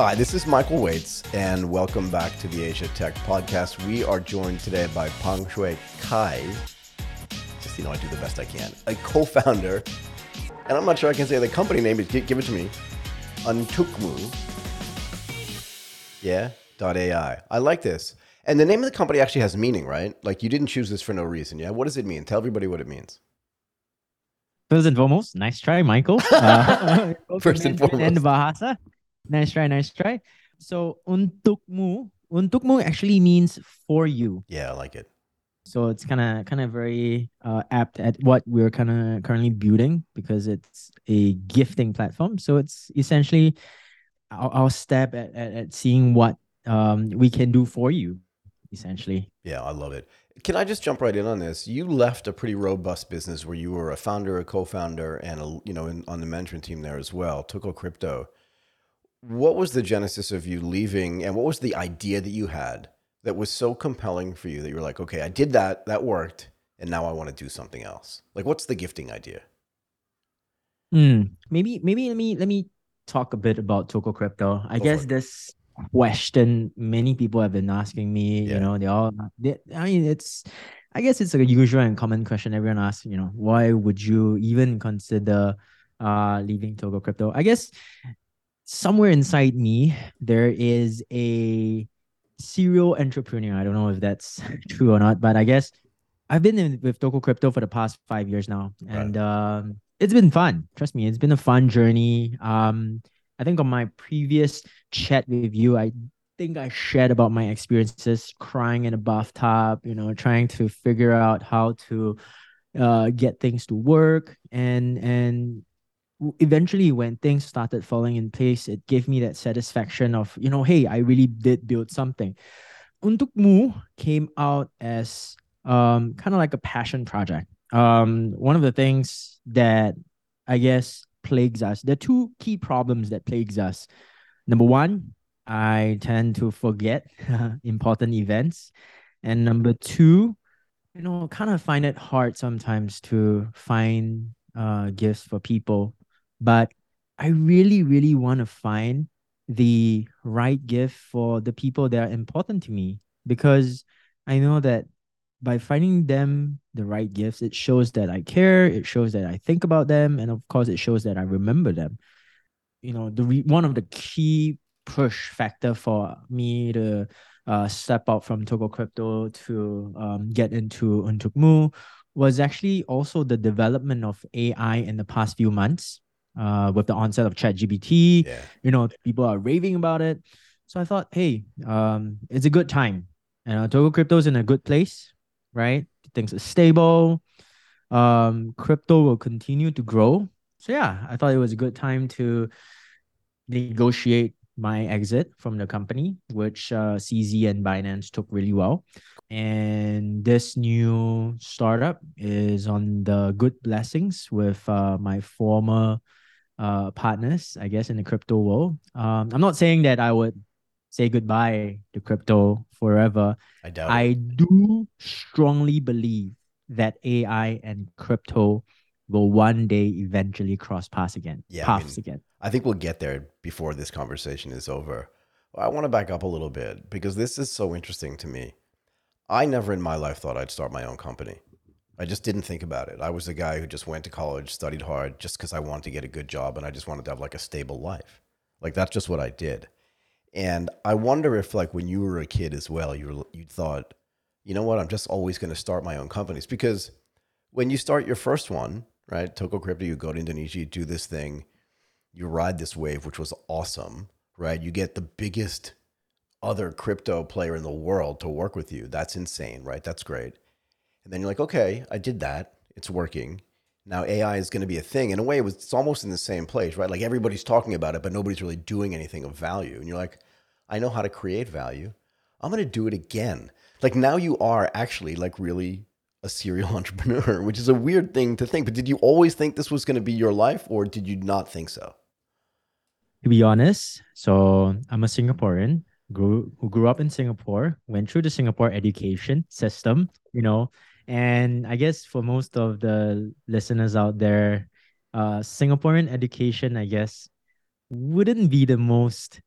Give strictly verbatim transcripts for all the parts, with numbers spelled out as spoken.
Hi, this is Michael Waits, and welcome back to the Asia Tech Podcast. We are joined today by Pang Xue Kai. Just, you know, I do the best I can. A co-founder, and I'm not sure I can say the company name, but give it to me, Untukmu. Yeah, .ai. I like this. And the name of the company actually has meaning, right? Like, you didn't choose this for no reason, yeah? What does it mean? Tell everybody what it means. First and foremost, nice try, Michael. Uh, First and foremost. And Bahasa. Nice try, nice try. So, Untukmu. Untukmu actually means for you. Yeah, I like it. So, it's kind of kind of very uh, apt at what we're kind of currently building because it's a gifting platform. So, it's essentially our, our step at, at, at seeing what um, we can do for you, essentially. Yeah, I love it. Can I just jump right in on this? You left a pretty robust business where you were a founder, a co-founder, and a, you know, in, on the mentoring team there as well, Tokocrypto. What was the genesis of you leaving, and what was the idea that you had that was so compelling for you that you were like, okay, I did that, that worked, and now I want to do something else? Like, what's the gifting idea? Mm, maybe, maybe let me let me talk a bit about Tokocrypto. I Go guess this. question many people have been asking me. Yeah. You know, they all they, I mean it's I guess it's like a usual and common question everyone asks, you know, why would you even consider uh leaving Tokocrypto? I guess somewhere inside me there is a serial entrepreneur. I don't know if that's true or not, but I guess I've been in, with Tokocrypto for the past five years now. And right. um it's been fun. Trust me, it's been a fun journey. Um I think on my previous chat with you, I think I shared about my experiences crying in a bathtub, you know, trying to figure out how to uh, get things to work. And and eventually when things started falling in place, it gave me that satisfaction of, you know, hey, I really did build something. Untukmu came out as um, kind of like a passion project. Um, one of the things that I guess plagues us. There are two key problems that plagues us. Number one, I tend to forget important events. And number two, you know, kind of find it hard sometimes to find uh, gifts for people. But I really, really want to find the right gift for the people that are important to me, because I know that by finding them the right gifts, it shows that I care, it shows that I think about them, and of course, it shows that I remember them. You know, the re- one of the key push factor for me to uh, step out from Tokocrypto to um, get into Untukmu was actually also the development of A I in the past few months uh, with the onset of ChatGPT. Yeah. You know, people are raving about it. So I thought, hey, um, it's a good time. You know, Tokocrypto is in a good place. Right? Things are stable. Um, crypto will continue to grow. So yeah, I thought it was a good time to negotiate my exit from the company, which uh, C Z and Binance took really well. And this new startup is on the good blessings with uh, my former uh, partners, I guess, in the crypto world. Um, I'm not saying that I would say goodbye to crypto forever. I doubt it. I do strongly believe that A I and crypto will one day eventually cross paths again. Yeah, paths I mean, again. I think we'll get there before this conversation is over. I want to back up a little bit because this is so interesting to me. I never in my life thought I'd start my own company. I just didn't think about it. I was a guy who just went to college, studied hard just because I wanted to get a good job and I just wanted to have like a stable life. Like that's just what I did. And I wonder if like when you were a kid as well, you were, you thought, you know what, I'm just always going to start my own companies. Because when you start your first one, right, Tokocrypto, you go to Indonesia, you do this thing, you ride this wave, which was awesome, right? You get the biggest other crypto player in the world to work with you. That's insane, right? That's great. And then you're like, okay, I did that. It's working. Now A I is going to be a thing. In a way, it was, it's almost in the same place, right? Like everybody's talking about it, but nobody's really doing anything of value. And you're like, I know how to create value. I'm going to do it again. Like now you are actually like really a serial entrepreneur, which is a weird thing to think. But did you always think this was going to be your life or did you not think so? To be honest, so I'm a Singaporean grew, who grew up in Singapore, went through the Singapore education system, you know, and I guess for most of the listeners out there, uh, Singaporean education, I guess, wouldn't be the most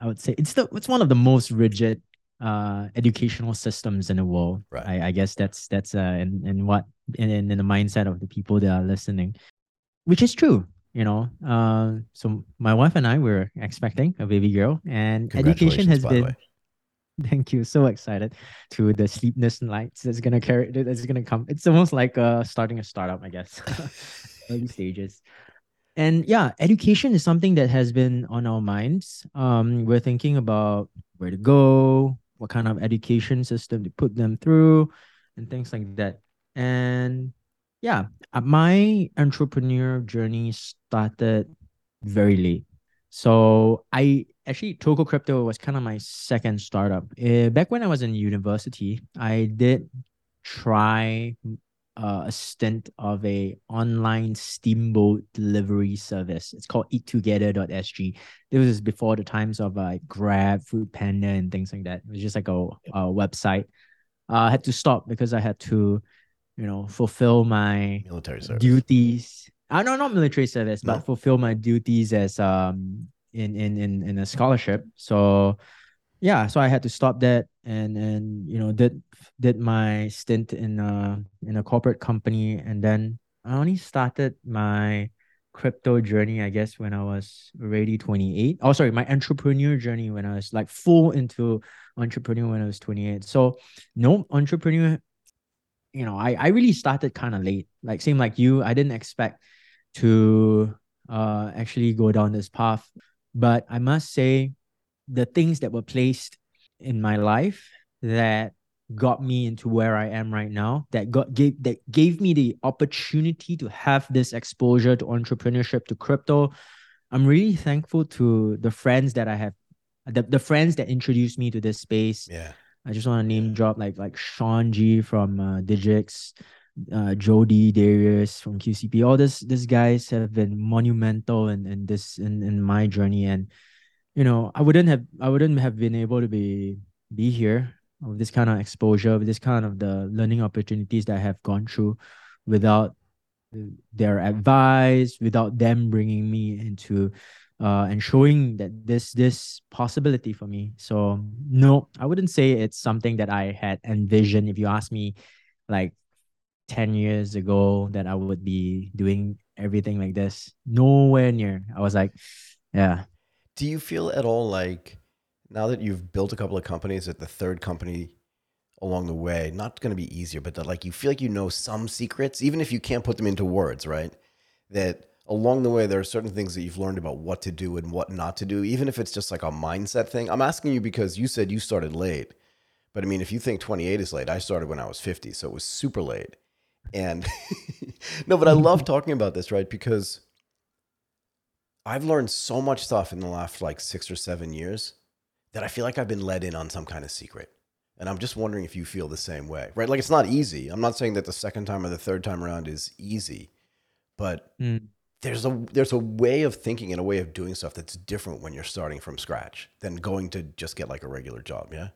I would say it's the it's one of the most rigid uh, educational systems in the world. Right. I, I guess that's that's uh, in, in what in in the mindset of the people that are listening, which is true. You know, uh, so my wife and I were expecting a baby girl, and education has by been. The way. Thank you. So excited to the sleepless nights that's gonna carry that's gonna come. It's almost like uh, starting a startup, I guess. Early stages. And yeah, education is something that has been on our minds. Um, we're thinking about where to go, what kind of education system to put them through, and things like that. And yeah, my entrepreneur journey started very late. So I actually, Tokocrypto was kind of my second startup. Uh, back when I was in university, I did try... Uh, a stint of a online steamboat delivery service. It's called eat together dot S G. This was before the times of uh, Grab, Foodpanda, and things like that. It was just like a, a website. Uh, I had to stop because I had to, you know, fulfill my military service duties. I uh, no, not military service, no. but fulfill my duties as um in in in in a scholarship. So. Yeah, so I had to stop that, and and you know did did my stint in a in a corporate company, and then I only started my crypto journey, I guess, when I was already twenty-eight. Oh, sorry, my entrepreneur journey when I was like full into entrepreneur when I was twenty-eight. So no entrepreneur, you know, I I really started kind of late. Like same like you, I didn't expect to uh actually go down this path, but I must say, the things that were placed in my life that got me into where I am right now, that got gave that gave me the opportunity to have this exposure to entrepreneurship, to crypto. I'm really thankful to the friends that I have, the, the friends that introduced me to this space. Yeah, I just want to name drop like like Sean G from uh, Digix, uh, Jody Darius from Q C P. All this these guys have been monumental in in this in, in my journey, and. You know, I wouldn't have I wouldn't have been able to be be here with this kind of exposure, with this kind of the learning opportunities that I have gone through without their advice, without them bringing me into uh, and showing that this this possibility for me. So no, I wouldn't say it's something that I had envisioned. If you asked me like ten years ago that I would be doing everything like this, nowhere near. I was like, yeah. Do you feel at all like now that you've built a couple of companies, that the third company along the way, not going to be easier, but that like you feel like you know some secrets, even if you can't put them into words, right? That along the way, there are certain things that you've learned about what to do and what not to do, even if it's just like a mindset thing. I'm asking you because you said you started late, but I mean, if you think twenty-eight is late, I started when I was fifty, so it was super late. And no, but I love talking about this, right? Because I've learned so much stuff in the last like six or seven years that I feel like I've been let in on some kind of secret. And I'm just wondering if you feel the same way, right? Like it's not easy. I'm not saying that the second time or the third time around is easy, but mm. there's a, there's a way of thinking and a way of doing stuff that's different when you're starting from scratch than going to just get like a regular job. Yeah.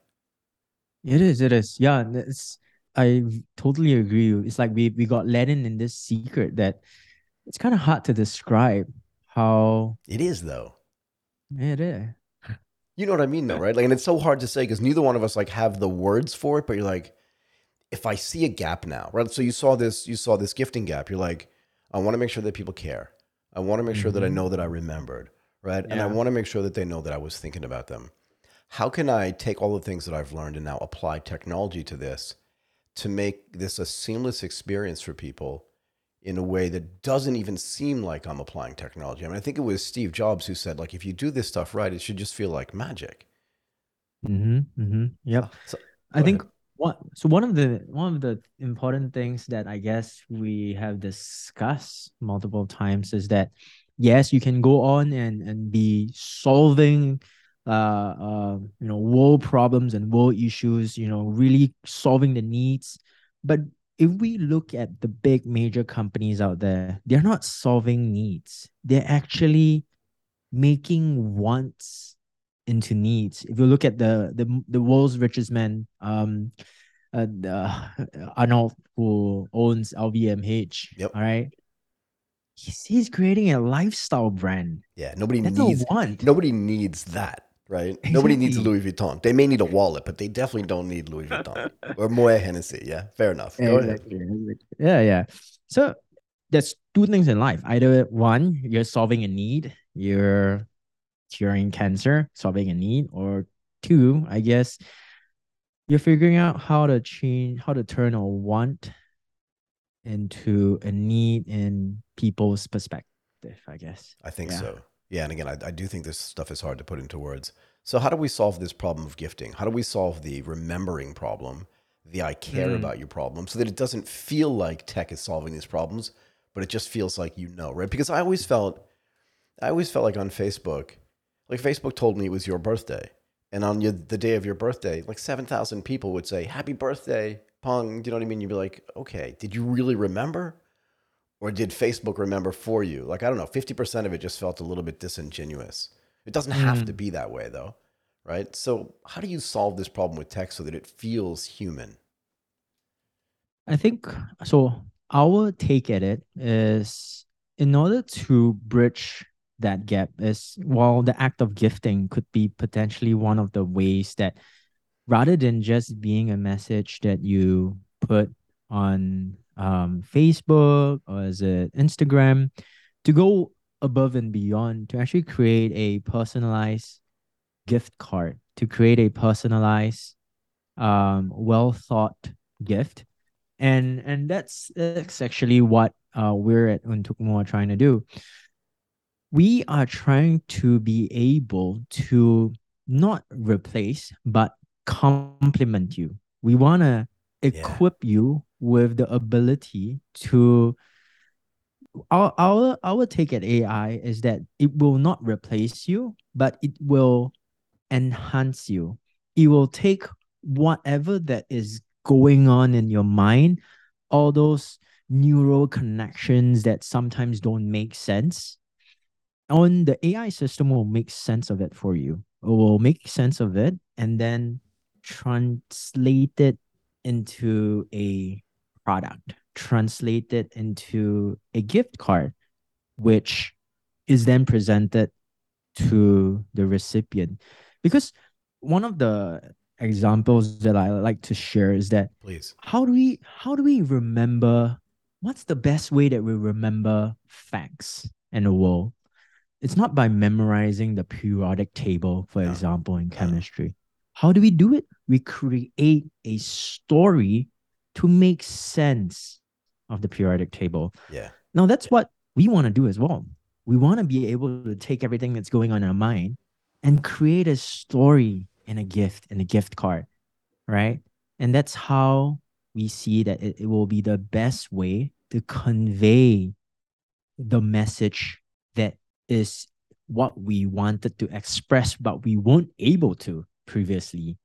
It is. It is. Yeah. It's, I totally agree. It's like we, we got let in in this secret that it's kind of hard to describe. How it is though. It is. You know what I mean though, right? Like, and it's so hard to say because neither one of us like have the words for it, but you're like, if I see a gap now, right? So you saw this, you saw this gifting gap. You're like, I want to make sure that people care. I want to make mm-hmm. sure that I know that I remembered, right? Yeah. And I want to make sure that they know that I was thinking about them. How can I take all the things that I've learned and now apply technology to this to make this a seamless experience for people in a way that doesn't even seem like I'm applying technology? I mean, I think it was Steve Jobs who said, like, if you do this stuff right, it should just feel like magic. Mm-hmm. Mm-hmm. Yep. So, I think what so one of the one of the important things that I guess we have discussed multiple times is that yes, you can go on and and be solving uh, uh you know world problems and world issues, you know, really solving the needs, but if we look at the big major companies out there, they're not solving needs. They're actually making wants into needs. If you look at the the, the world's richest man, um, uh, uh, Arnold, who owns L V M H, yep. All right? He's, he's creating a lifestyle brand. Yeah, nobody That's needs a want. Nobody needs that, right? Exactly. Nobody needs a Louis Vuitton. They may need a wallet, but they definitely don't need Louis Vuitton or Moet Hennessy. Yeah, fair enough. Go exactly. ahead. Yeah, yeah. So there's two things in life. Either one, you're solving a need, you're curing cancer, solving a need, or two, I guess, you're figuring out how to change, how to turn a want into a need in people's perspective, I guess. I think yeah. so. Yeah, and again, I, I do think this stuff is hard to put into words. So how do we solve this problem of gifting? How do we solve the remembering problem, the I care mm. about you problem, so that it doesn't feel like tech is solving these problems, but it just feels like you know, right? Because I always felt, I always felt like on Facebook, like Facebook told me it was your birthday. And on your, the day of your birthday, like seven thousand people would say, happy birthday, Pang, do you know what I mean? You'd be like, okay, did you really remember? Or did Facebook remember for you? Like, I don't know, fifty percent of it just felt a little bit disingenuous. It doesn't have mm. to be that way though, right? So how do you solve this problem with tech so that it feels human? I think, so our take at it is, in order to bridge that gap is, while the act of gifting could be potentially one of the ways that, rather than just being a message that you put on Um, Facebook, or is it Instagram, to go above and beyond, to actually create a personalized gift card, to create a personalized, um, well thought gift, and and that's, that's actually what uh, we're at Untukmu are trying to do. We are trying to be able to not replace but complement you. We want to equip yeah. you with the ability to, our, our our take at A I is that it will not replace you, but it will enhance you. It will take whatever that is going on in your mind, all those neural connections that sometimes don't make sense. On the A I system will make sense of it for you. It will make sense of it and then translate it into a product, translated into a gift card, which is then presented to the recipient. Because one of the examples that I like to share is that, please, how do we how do we remember, what's the best way that we remember facts in the world? It's not by memorizing the periodic table, for no. example, in chemistry. No. How do we do it? We create a story to make sense of the periodic table. Yeah. Now, that's what we want to do as well. We want to be able to take everything that's going on in our mind and create a story in a gift, in a gift card, right? And that's how we see that it, it will be the best way to convey the message that is what we wanted to express, but we weren't able to previously.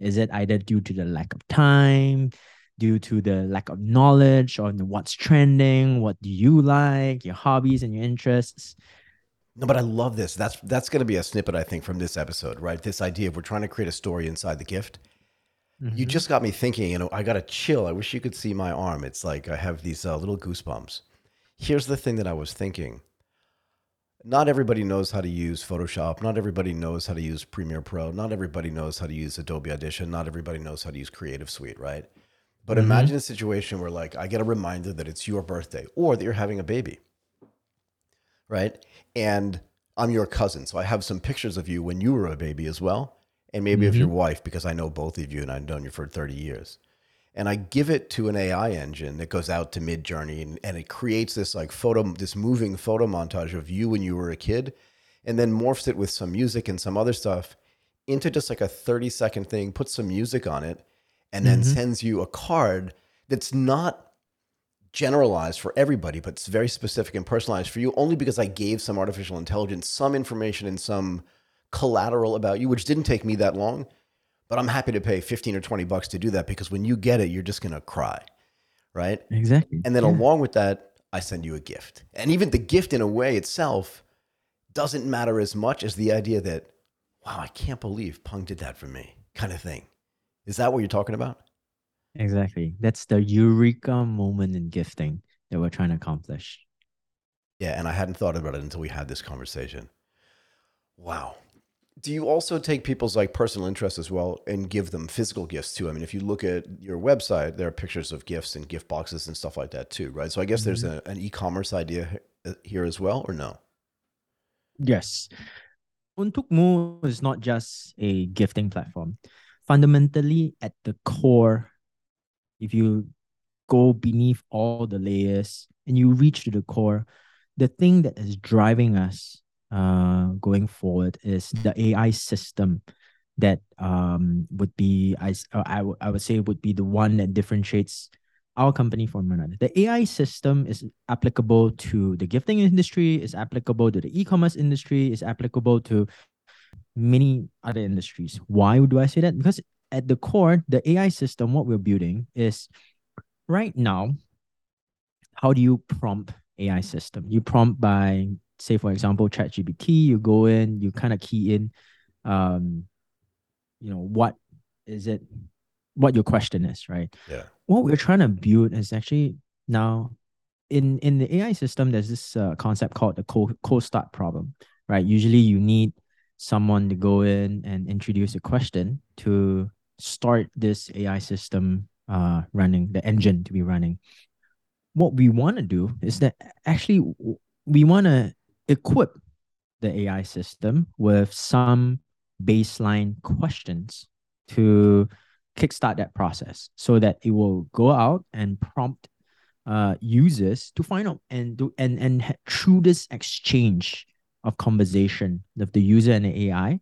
Is it either due to the lack of time, due to the lack of knowledge on what's trending, what do you like, your hobbies and your interests? No, but I love this. That's that's going to be a snippet, I think, from this episode, right? This idea of we're trying to create a story inside the gift. Mm-hmm. You just got me thinking, you know, I got a chill. I wish you could see my arm. It's like I have these uh, little goosebumps. Here's the thing that I was thinking. Not everybody knows how to use Photoshop. Not everybody knows how to use Premiere Pro. Not everybody knows how to use Adobe Audition. Not everybody knows how to use Creative Suite, right? But mm-hmm. imagine a situation where, like, I get a reminder that it's your birthday or that you're having a baby, right? And I'm your cousin, so I have some pictures of you when you were a baby as well, and maybe mm-hmm. of your wife, because I know both of you and I've known you for thirty years. And I give it to an A I engine that goes out to Midjourney, and, and it creates this like photo, this moving photo montage of you when you were a kid, and then morphs it with some music and some other stuff into just like a thirty second thing, puts some music on it, and then mm-hmm. sends you a card that's not generalized for everybody, but it's very specific and personalized for you, only because I gave some artificial intelligence some information and some collateral about you, which didn't take me that long. But I'm happy to pay fifteen or twenty bucks to do that, because when you get it, you're just going to cry, right? Exactly. And then yeah. along with that, I send you a gift. And even the gift in a way itself doesn't matter as much as the idea that, wow, I can't believe Pang did that for me, kind of thing. Is that what you're talking about? Exactly. That's the eureka moment in gifting that we're trying to accomplish. Yeah, and I hadn't thought about it until we had this conversation. Wow. Do you also take people's like personal interests as well and give them physical gifts too? I mean, if you look at your website, there are pictures of gifts and gift boxes and stuff like that too, right? So I guess mm-hmm. there's a, an e-commerce idea here as well, or no? Yes. Untukmu is not just a gifting platform. Fundamentally, at the core, if you go beneath all the layers and you reach to the core, the thing that is driving us Uh, going forward is the A I system that um would be, I, I, w- I would say would be the one that differentiates our company from another. The A I system is applicable to the gifting industry, is applicable to the e-commerce industry, is applicable to many other industries. Why do I say that? Because at the core, the A I system, what we're building is right now, how do you prompt A I system? You prompt by, say, for example, ChatGPT. You go in, you kind of key in, um, you know, what is it, what your question is, right? Yeah. What we're trying to build is actually now in, in the A I system, there's this uh, concept called the cold, cold start problem, right? Usually you need someone to go in and introduce a question to start this A I system uh, running, the engine to be running. What we want to do is that actually we want to equip the A I system with some baseline questions to kickstart that process so that it will go out and prompt uh, users to find out and do and, and through this exchange of conversation of the user and the A I,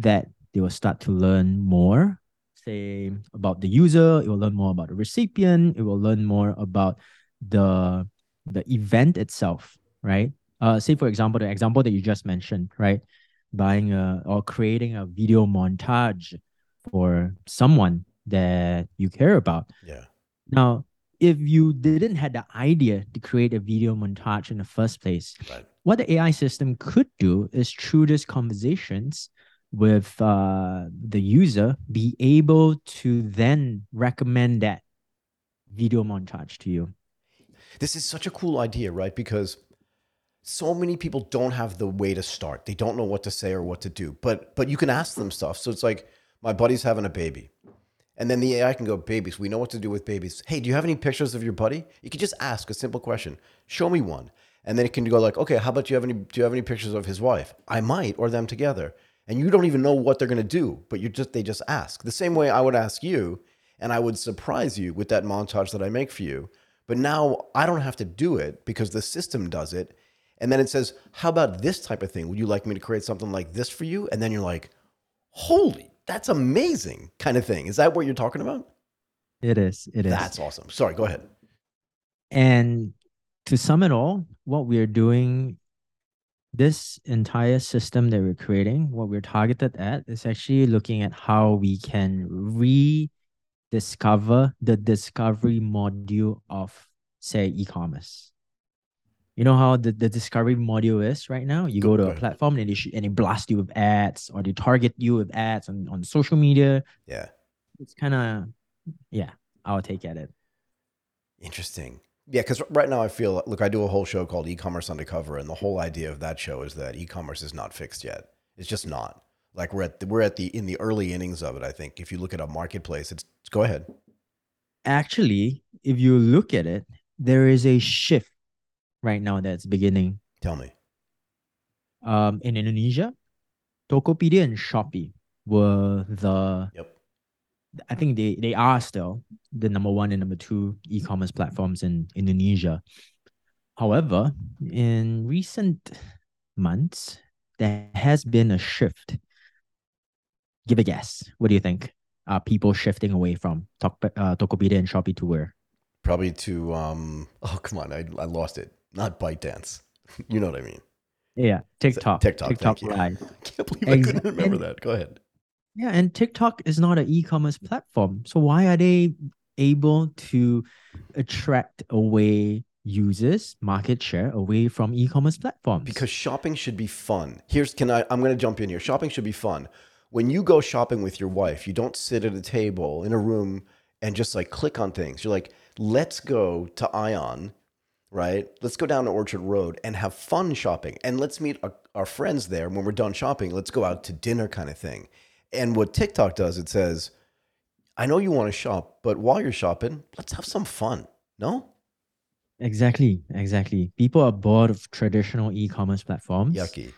that they will start to learn more, say, about the user. It will learn more about the recipient. It will learn more about the, the event itself, right? Uh, say, for example, the example that you just mentioned, right? Buying a, or creating a video montage for someone that you care about. Yeah. Now, if you didn't have the idea to create a video montage in the first place, right, what the A I system could do is through these conversations with uh, the user, be able to then recommend that video montage to you. This is such a cool idea, right? Because so many people don't have the way to start. They don't know what to say or what to do, but but you can ask them stuff. So it's like, my buddy's having a baby. And then the A I can go, babies, we know what to do with babies. Hey, do you have any pictures of your buddy? You can just ask a simple question. Show me one. And then it can go like, okay, how about you have any, do you have any pictures of his wife? I might, or them together. And you don't even know what they're going to do, but you just, they just ask. The same way I would ask you, and I would surprise you with that montage that I make for you. But now I don't have to do it because the system does it. And then it says, how about this type of thing? Would you like me to create something like this for you? And then you're like, holy, that's amazing kind of thing. Is that what you're talking about? It is. It is. That's awesome. Sorry, go ahead. And to sum it all, what we're doing, this entire system that we're creating, what we're targeted at is actually looking at how we can rediscover the discovery module of, say, e-commerce. You know how the, the discovery module is right now? You go to a platform and they sh- and they blast you with ads, or they target you with ads on, on social media. Yeah. It's kind of, yeah, I'll take at it. Interesting. Yeah, because right now I feel, look, I do a whole show called E-Commerce Undercover, and the whole idea of that show is that e-commerce is not fixed yet. It's just not. Like we're at the, we're at the in the early innings of it, I think. If you look at a marketplace, it's, go ahead. Actually, if you look at it, there is a shift right now that's beginning. Tell me. Um, in Indonesia, Tokopedia and Shopee were the, yep. I think they, they are still the number one and number two e-commerce platforms in Indonesia. However, in recent months, there has been a shift. Give a guess. What do you think? Are people shifting away from Tok- uh, Tokopedia and Shopee to where? Probably to, um. oh, come on, I I lost it. Not ByteDance. You know what I mean? Yeah, TikTok. TikTok, TikTok thank you. Live. I can't believe exactly. I couldn't remember and, that. Go ahead. Yeah, and TikTok is not an e-commerce platform. So why are they able to attract away users, market share, away from e-commerce platforms? Because shopping should be fun. Here's, can I, I'm going to jump in here. Shopping should be fun. When you go shopping with your wife, you don't sit at a table in a room and just like click on things. You're like, let's go to Ion right? Let's go down to Orchard Road and have fun shopping. And let's meet our, our friends there. And when we're done shopping, let's go out to dinner kind of thing. And what TikTok does, it says, I know you want to shop, but while you're shopping, let's have some fun. No? Exactly. Exactly. People are bored of traditional e-commerce platforms. Yucky.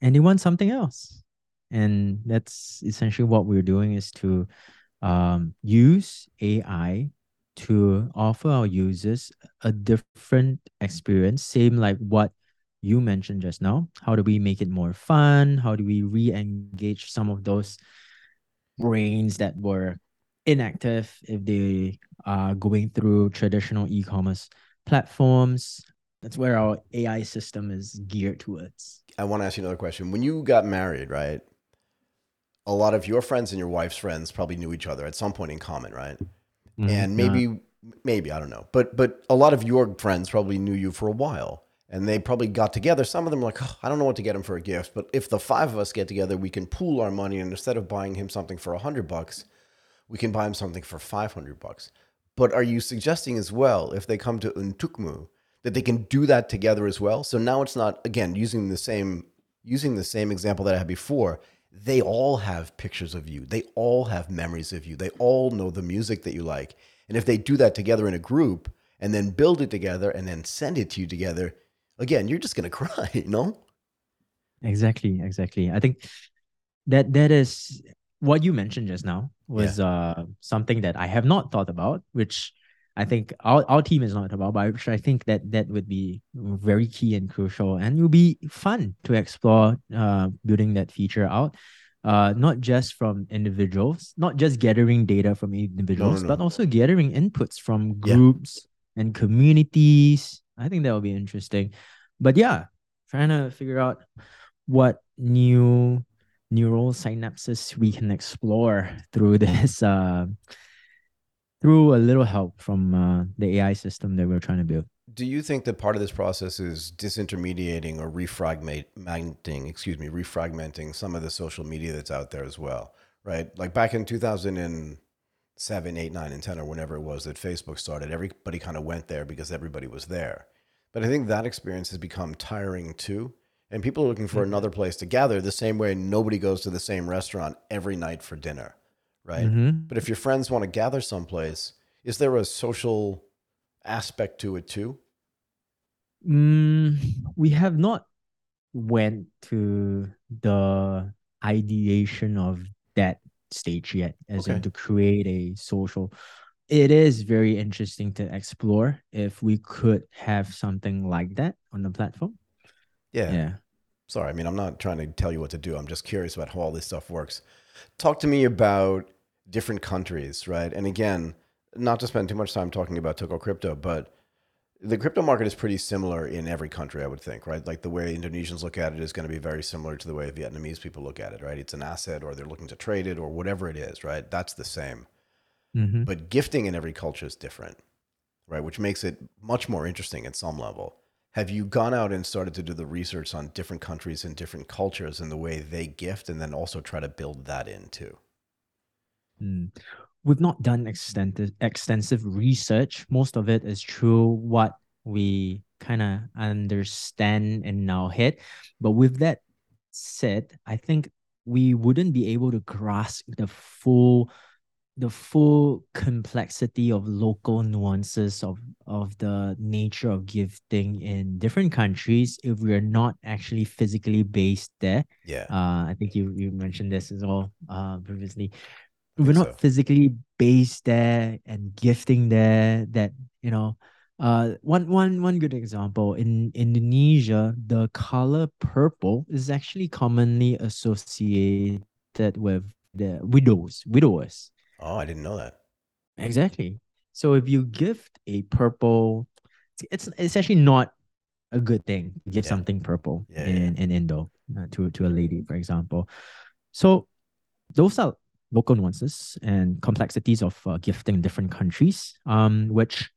And they want something else. And that's essentially what we're doing, is to um, use A I to offer our users a different experience, same like what you mentioned just now. How do we make it more fun? How do we re-engage some of those brains that were inactive if they are going through traditional e-commerce platforms? That's where our A I system is geared towards. I want to ask you another question. When you got married, right? A lot of your friends and your wife's friends probably knew each other at some point in common, right? Mm, and maybe, nah. maybe, I don't know. But but a lot of your friends probably knew you for a while. And they probably got together. Some of them were like, oh, I don't know what to get him for a gift. But if the five of us get together, we can pool our money. And instead of buying him something for one hundred bucks, we can buy him something for five hundred bucks. But are you suggesting as well, if they come to Untukmu, that they can do that together as well? So now it's not, again, using the same using the same example that I had before. They all have pictures of you. They all have memories of you. They all know the music that you like. And if they do that together in a group and then build it together and then send it to you together, again, you're just going to cry, you know? Exactly, exactly. I think that that is what you mentioned just now was yeah. uh, something that I have not thought about, which I think our, our team is not about, but which I think that that would be very key and crucial. And it would be fun to explore uh, building that feature out, uh, not just from individuals, not just gathering data from individuals, no, no, no. but also gathering inputs from groups yeah. and communities. I think that would be interesting. But yeah, trying to figure out what new neural synapses we can explore through this, uh, through a little help from uh, the A I system that we're trying to build. Do you think that part of this process is disintermediating or refragmenting, excuse me, refragmenting some of the social media that's out there as well, right? Like back in two thousand seven, eight, nine, and ten, or whenever it was that Facebook started, everybody kind of went there because everybody was there. But I think that experience has become tiring too. And people are looking for mm-hmm. another place to gather, the same way nobody goes to the same restaurant every night for dinner, right? Mm-hmm. But if your friends want to gather someplace, is there a social aspect to it too? Mm, we have not went to the ideation of that stage yet, as okay. in to create a social. It is very interesting to explore if we could have something like that on the platform. Yeah. yeah. Sorry. I mean, I'm not trying to tell you what to do. I'm just curious about how all this stuff works. Talk to me about different countries, right? And again, not to spend too much time talking about Tokocrypto, but the crypto market is pretty similar in every country, I would think, right? Like the way Indonesians look at it is going to be very similar to the way Vietnamese people look at it, right? It's an asset, or they're looking to trade it, or whatever it is, right? That's the same. Mm-hmm. But gifting in every culture is different, right? Which makes it much more interesting at some level. Have you gone out and started to do the research on different countries and different cultures and the way they gift, and then also try to build that in too? Mm. We've not done extensive extensive research. Most of it is through what we kind of understand in our head. But with that said, I think we wouldn't be able to grasp the full the full complexity of local nuances of, of the nature of gifting in different countries if we're not actually physically based there. Yeah. Uh, I think you, you mentioned this as well uh, previously. We're not so. physically based there and gifting there. That, you know, uh, one one one good example, in Indonesia, the color purple is actually commonly associated with the widows, widowers. Oh, I didn't know that. Exactly. So if you gift a purple, it's it's actually not a good thing. Give yeah. something purple yeah, in, yeah. in Indo uh, to to a lady, for example. So those are local nuances and complexities of uh, gifting in different countries, um, which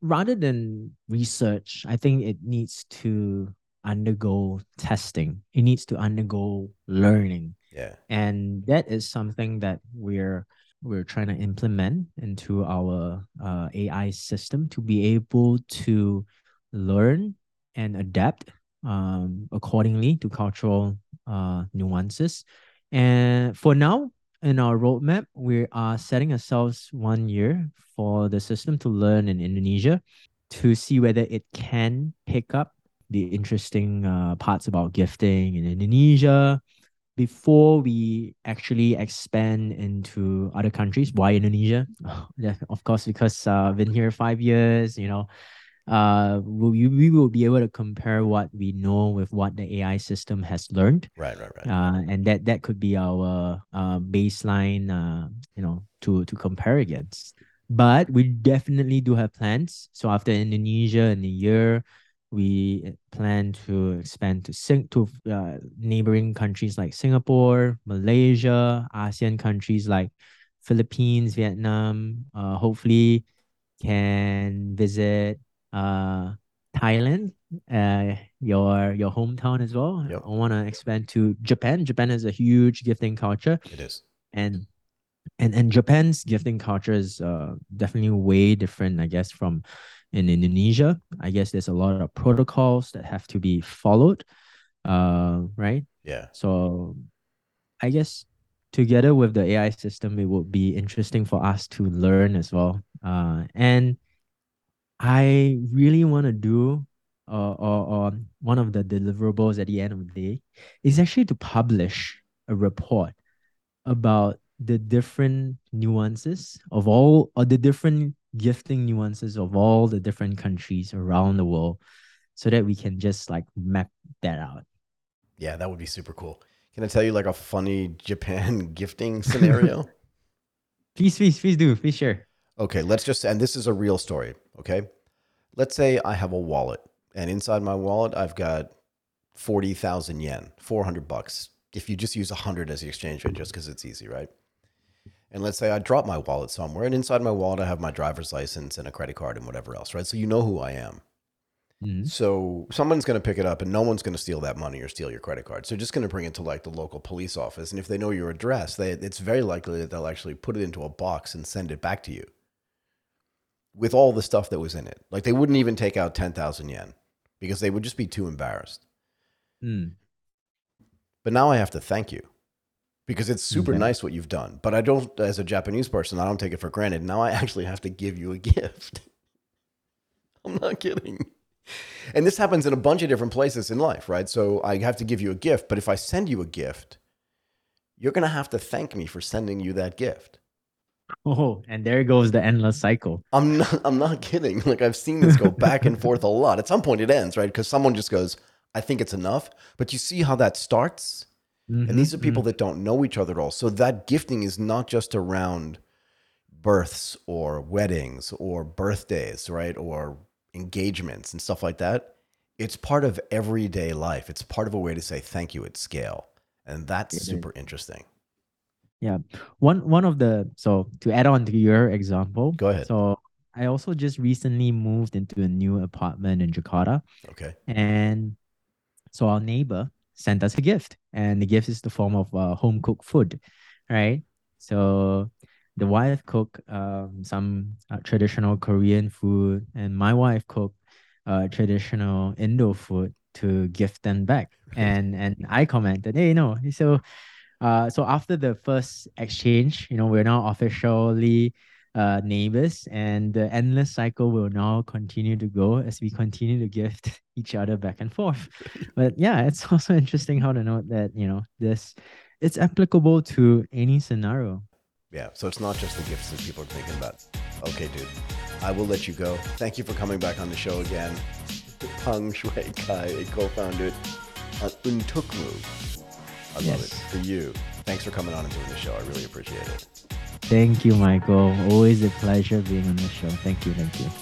rather than research, I think it needs to undergo testing. It needs to undergo learning. Yeah. And that is something that we're we're trying to implement into our uh, A I system to be able to learn and adapt um, accordingly to cultural uh, nuances. And for now, in our roadmap, we are setting ourselves one year for the system to learn in Indonesia to see whether it can pick up the interesting uh, parts about gifting in Indonesia before we actually expand into other countries. Why Indonesia? Oh, yeah, of course, because uh, I've been here five years, you know, uh, we, we will be able to compare what we know with what the A I system has learned. Right, right, right. Uh, and that that could be our uh, baseline, uh, you know, to, to compare against. But we definitely do have plans. So after Indonesia in a year, we plan to expand to sing to uh, neighboring countries like Singapore, Malaysia, ASEAN countries like Philippines, Vietnam. Uh, hopefully, can visit uh Thailand, uh your your hometown as well. Yep. I want to expand to Japan. Japan is a huge gifting culture. It is, and and and Japan's gifting culture is uh definitely way different, I guess, from. In Indonesia, I guess there's a lot of protocols that have to be followed, uh, right? Yeah. So I guess together with the A I system, it would be interesting for us to learn as well. Uh, and I really want to do uh, or, or one of the deliverables at the end of the day is actually to publish a report about the different nuances of all or the different gifting nuances of all the different countries around the world so that we can just like map that out. Yeah, that would be super cool. Can I tell you like a funny Japan gifting scenario? Please, please, please do. Please share. Okay, let's just, and this is a real story, okay? Let's say I have a wallet and inside my wallet, I've got forty thousand yen, four hundred bucks. If you just use one hundred as the exchange rate, just because it's easy, right? And let's say I drop my wallet somewhere, and inside my wallet, I have my driver's license and a credit card and whatever else, right? So you know who I am. Mm-hmm. So someone's going to pick it up, and no one's going to steal that money or steal your credit card. So just going to bring it to like the local police office. And if they know your address, they, it's very likely that they'll actually put it into a box and send it back to you with all the stuff that was in it. Like they wouldn't even take out ten thousand yen because they would just be too embarrassed. Mm. But now I have to thank you. Because it's super okay. nice what you've done. But I don't, as a Japanese person, I don't take it for granted. Now I actually have to give you a gift. I'm not kidding. And this happens in a bunch of different places in life, right? So I have to give you a gift. But if I send you a gift, you're going to have to thank me for sending you that gift. Oh, and there goes the endless cycle. I'm not, I'm not kidding. Like I've seen this go back and forth a lot. At some point it ends, right? Because someone just goes, I think it's enough. But you see how that starts? Mm-hmm, and these are people mm-hmm. that don't know each other at all. So that gifting is not just around births or weddings or birthdays, right? Or engagements and stuff like that. It's part of everyday life. It's part of a way to say thank you at scale. And that's it super is. interesting. Yeah. One one of the, so to add on to your example. Go ahead. So I also just recently moved into a new apartment in Jakarta. Okay. And so our neighbor sent us a gift, and the gift is the form of uh, home cooked food, right? So the wife cooked um, some uh, traditional Korean food, and my wife cooked uh, traditional Indo food to gift them back. And and I commented, hey, no, so uh, so after the first exchange, you know, we're now officially uh, neighbors, and the endless cycle will now continue to go as we continue to gift each other back and forth. But yeah, it's also interesting how to note that, you know, this, it's applicable to any scenario. Yeah, so it's not just the gifts that people are thinking about. Okay, dude, I will let you go. Thank you for coming back on the show again. Pang Xue Kai, a co-founder at Untukmu. I love yes. it. For you. Thanks for coming on and doing the show. I really appreciate it. Thank you, Michael. Always a pleasure being on the show. Thank you. Thank you.